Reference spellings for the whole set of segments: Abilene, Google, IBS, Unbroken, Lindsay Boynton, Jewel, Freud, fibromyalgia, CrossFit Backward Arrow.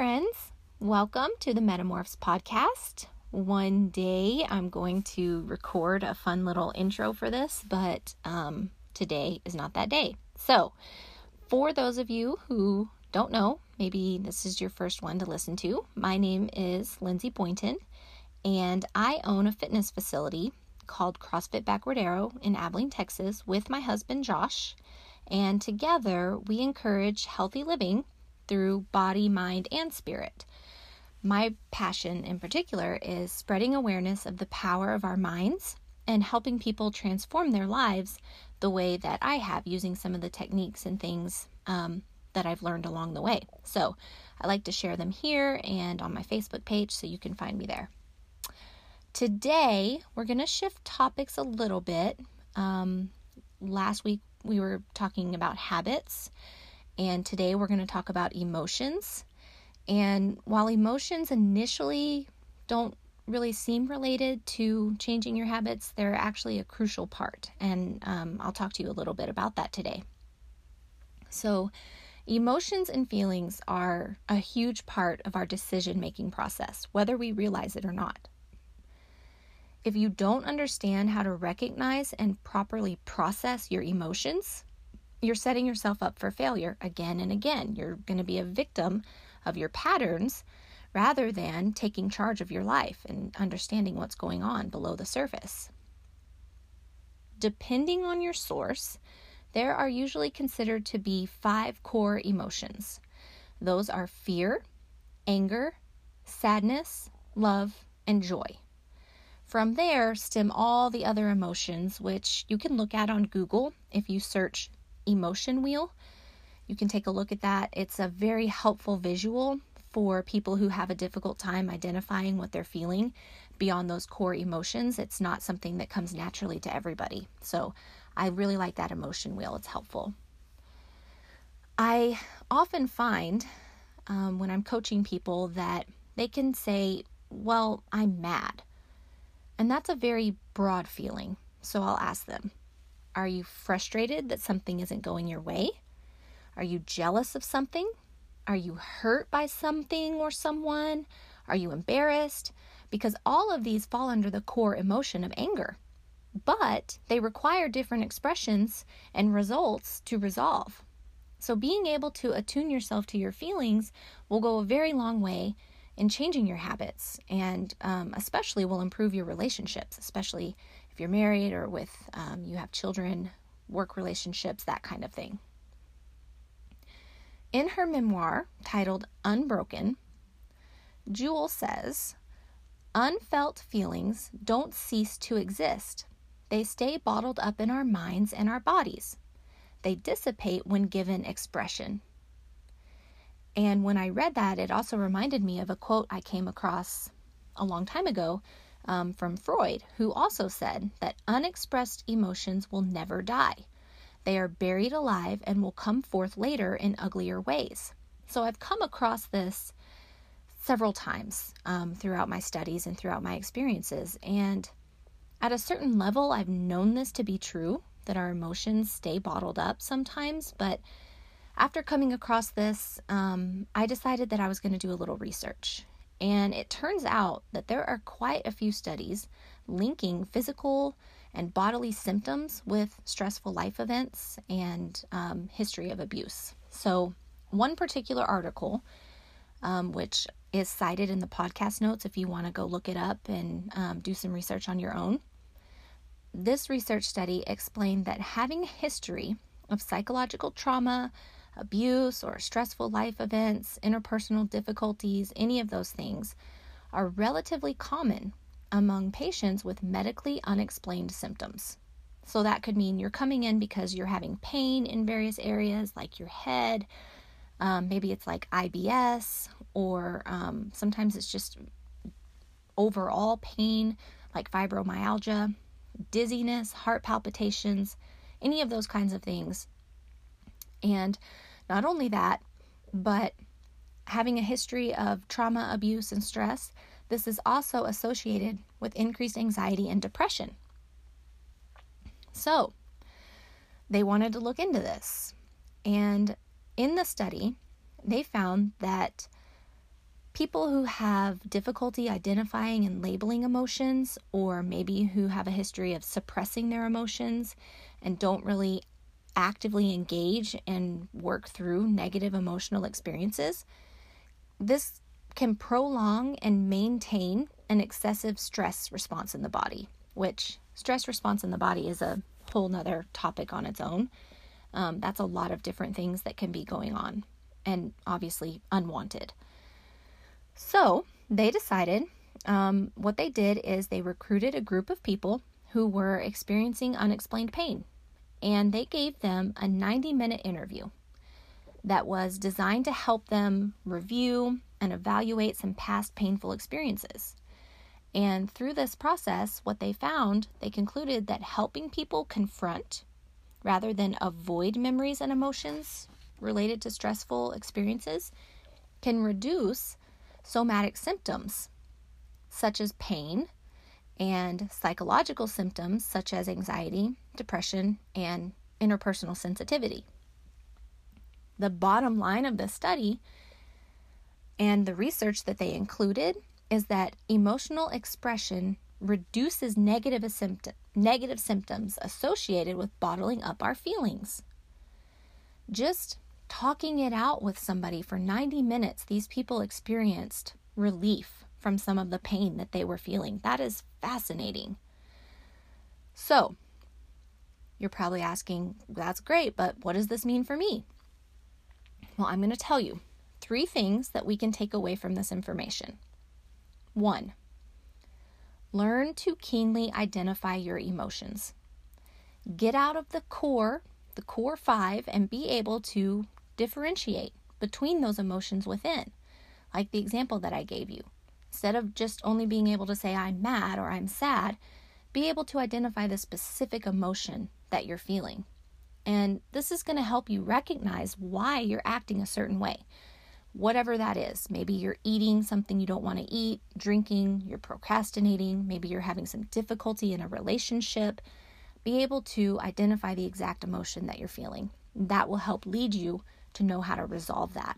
friends. Welcome to the Metamorphs podcast. One day I'm going to record a fun little intro for this, but today is not that day. So for those of you who don't know, maybe this is your first one to listen to, my name is Lindsay Boynton, and I own a fitness facility called CrossFit Backward Arrow in Abilene, Texas, with my husband, Josh. And together we encourage healthy living through body, mind, and spirit. My passion in particular is spreading awareness of the power of our minds and helping people transform their lives the way that I have, using some of the techniques and things that I've learned along the way. So I like to share them here and on my Facebook page, so you can find me there. Today, we're going to shift topics a little bit. Last week, we were talking about habits, and today we're going to talk about emotions. And while emotions initially don't really seem related to changing your habits, they're actually a crucial part. And I'll talk to you a little bit about that today. So emotions and feelings are a huge part of our decision-making process, whether we realize it or not. If you don't understand how to recognize and properly process your emotions, you're setting yourself up for failure again and again. You're going to be a victim of your patterns rather than taking charge of your life and understanding what's going on below the surface. Depending on your source, there are usually considered to be 5 core emotions. Those are fear, anger, sadness, love, and joy. From there stem all the other emotions, which you can look at on Google if you search emotion wheel. You can take a look at that. It's a very helpful visual for people who have a difficult time identifying what they're feeling beyond those core emotions. It's not something that comes naturally to everybody. So I really like that emotion wheel. It's helpful. I often find when I'm coaching people that they can say, well, I'm mad. And that's a very broad feeling. So I'll ask them, are you frustrated that something isn't going your way? Are you jealous of something? Are you hurt by something or someone? Are you embarrassed? Because all of these fall under the core emotion of anger, but they require different expressions and results to resolve. So being able to attune yourself to your feelings will go a very long way and changing your habits, and especially will improve your relationships, especially if you're married or with you have children, work relationships, that kind of thing. In her memoir titled Unbroken, Jewel says, unfelt feelings don't cease to exist. They stay bottled up in our minds and our bodies. They dissipate when given expression. And when I read that, it also reminded me of a quote I came across a long time ago from Freud, who also said that unexpressed emotions will never die. They are buried alive and will come forth later in uglier ways. So I've come across this several times throughout my studies and throughout my experiences. And at a certain level, I've known this to be true, that our emotions stay bottled up sometimes, but after coming across this, I decided that I was going to do a little research. And it turns out that there are quite a few studies linking physical and bodily symptoms with stressful life events and history of abuse. So one particular article, which is cited in the podcast notes if you want to go look it up and do some research on your own. This research study explained that having a history of psychological trauma, abuse, or stressful life events, interpersonal difficulties, any of those things are relatively common among patients with medically unexplained symptoms. So that could mean you're coming in because you're having pain in various areas like your head, maybe it's like IBS, or sometimes it's just overall pain like fibromyalgia, dizziness, heart palpitations, any of those kinds of things. And not only that, but having a history of trauma, abuse, and stress, this is also associated with increased anxiety and depression. So they wanted to look into this. And in the study, they found that people who have difficulty identifying and labeling emotions, or maybe who have a history of suppressing their emotions and don't really actively engage and work through negative emotional experiences, this can prolong and maintain an excessive stress response in the body, which stress response in the body is a whole nother topic on its own. That's a lot of different things that can be going on and obviously unwanted. So they decided, what they did is they recruited a group of people who were experiencing unexplained pain, and they gave them a 90-minute interview that was designed to help them review and evaluate some past painful experiences. And through this process, what they found, they concluded that helping people confront rather than avoid memories and emotions related to stressful experiences can reduce somatic symptoms such as pain and psychological symptoms such as anxiety, depression, and interpersonal sensitivity. The bottom line of this study and the research that they included is that emotional expression reduces negative symptoms associated with bottling up our feelings. Just talking it out with somebody for 90 minutes, these people experienced relief from some of the pain that they were feeling. That is fascinating. So, you're probably asking, that's great, but what does this mean for me? Well, I'm going to tell you 3 things that we can take away from this information. 1, learn to keenly identify your emotions. Get out of the core 5, and be able to differentiate between those emotions within. Like the example that I gave you. Instead of just only being able to say I'm mad or I'm sad, be able to identify the specific emotion that you're feeling. And this is going to help you recognize why you're acting a certain way. Whatever that is. Maybe you're eating something you don't want to eat, drinking, you're procrastinating, maybe you're having some difficulty in a relationship. Be able to identify the exact emotion that you're feeling. That will help lead you to know how to resolve that.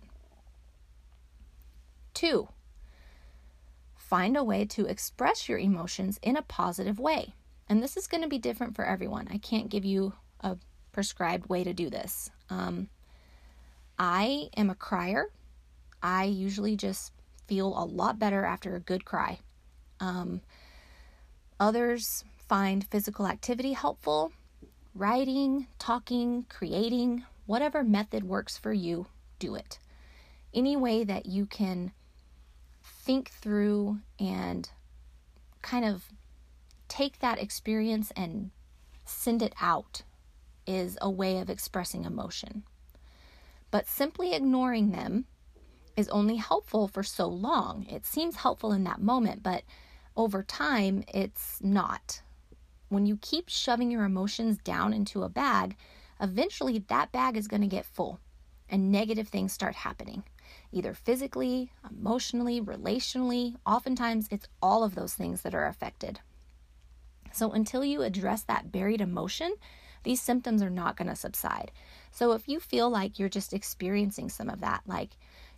2, find a way to express your emotions in a positive way. And this is going to be different for everyone. I can't give you a prescribed way to do this. I am a crier. I usually just feel a lot better after a good cry. Others find physical activity helpful. Writing, talking, creating, whatever method works for you, do it. Any way that you can think through and kind of take that experience and send it out is a way of expressing emotion. But simply ignoring them is only helpful for so long. It seems helpful in that moment, but over time, it's not. When you keep shoving your emotions down into a bag, eventually that bag is going to get full and negative things start happening, either physically, emotionally, relationally. Oftentimes, it's all of those things that are affected. So until you address that buried emotion, these symptoms are not going to subside. So if you feel like you're just experiencing some of that, like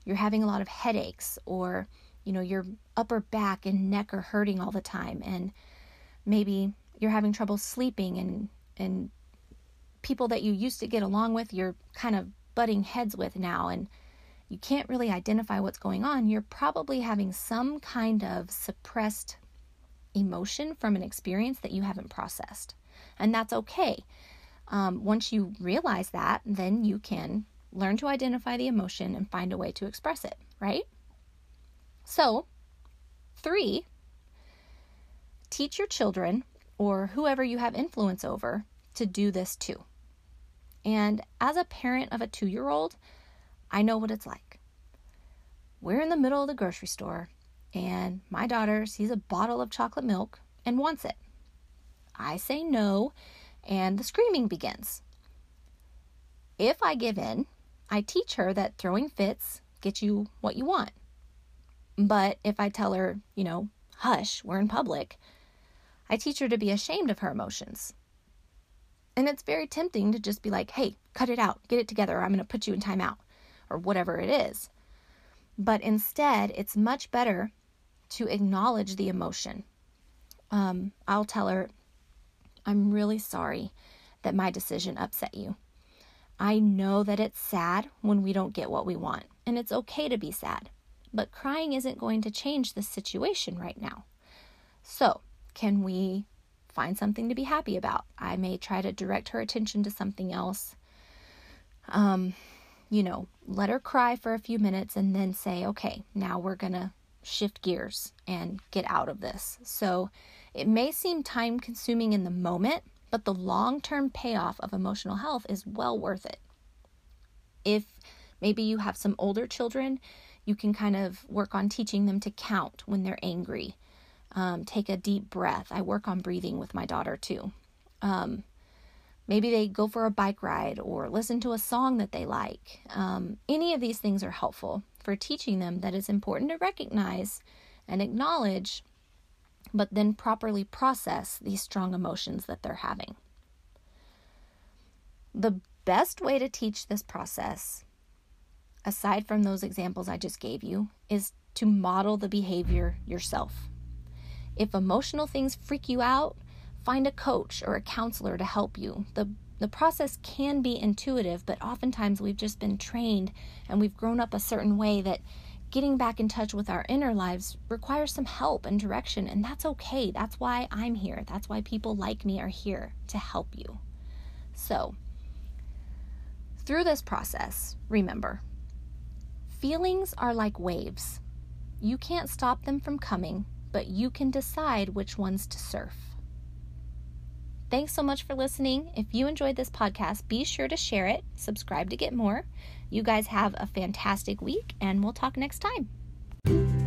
you're having a lot of headaches, or your upper back and neck are hurting all the time, and maybe you're having trouble sleeping, and people that you used to get along with, you're kind of butting heads with now, and you can't really identify what's going on, you're probably having some kind of suppressed emotion from an experience that you haven't processed. And that's okay. Once you realize that, then you can learn to identify the emotion and find a way to express it, right? So, 3, teach your children or whoever you have influence over to do this too. And as a parent of a 2-year-old, I know what it's like. We're in the middle of the grocery store and my daughter sees a bottle of chocolate milk and wants it. I say no and the screaming begins. If I give in, I teach her that throwing fits gets you what you want. But if I tell her, hush, we're in public, I teach her to be ashamed of her emotions. And it's very tempting to just be like, hey, cut it out, get it together, or I'm going to put you in timeout, or whatever it is. But instead, it's much better to acknowledge the emotion. I'll tell her, I'm really sorry that my decision upset you. I know that it's sad when we don't get what we want, and it's okay to be sad, but crying isn't going to change the situation right now. So can we find something to be happy about? I may try to direct her attention to something else. Let her cry for a few minutes and then say, okay, now we're going to shift gears and get out of this. So it may seem time consuming in the moment, but the long-term payoff of emotional health is well worth it. If maybe you have some older children, you can kind of work on teaching them to count when they're angry. Take a deep breath. I work on breathing with my daughter too. Maybe they go for a bike ride or listen to a song that they like. Any of these things are helpful for teaching them that it's important to recognize and acknowledge, but then properly process these strong emotions that they're having. The best way to teach this process, aside from those examples I just gave you, is to model the behavior yourself. If emotional things freak you out, find a coach or a counselor to help you. The process can be intuitive, but oftentimes we've just been trained and we've grown up a certain way that getting back in touch with our inner lives requires some help and direction, and that's okay. That's why I'm here. That's why people like me are here, to help you. So, through this process, remember, feelings are like waves. You can't stop them from coming, but you can decide which ones to surf. Thanks so much for listening. If you enjoyed this podcast, be sure to share it. Subscribe to get more. You guys have a fantastic week, and we'll talk next time.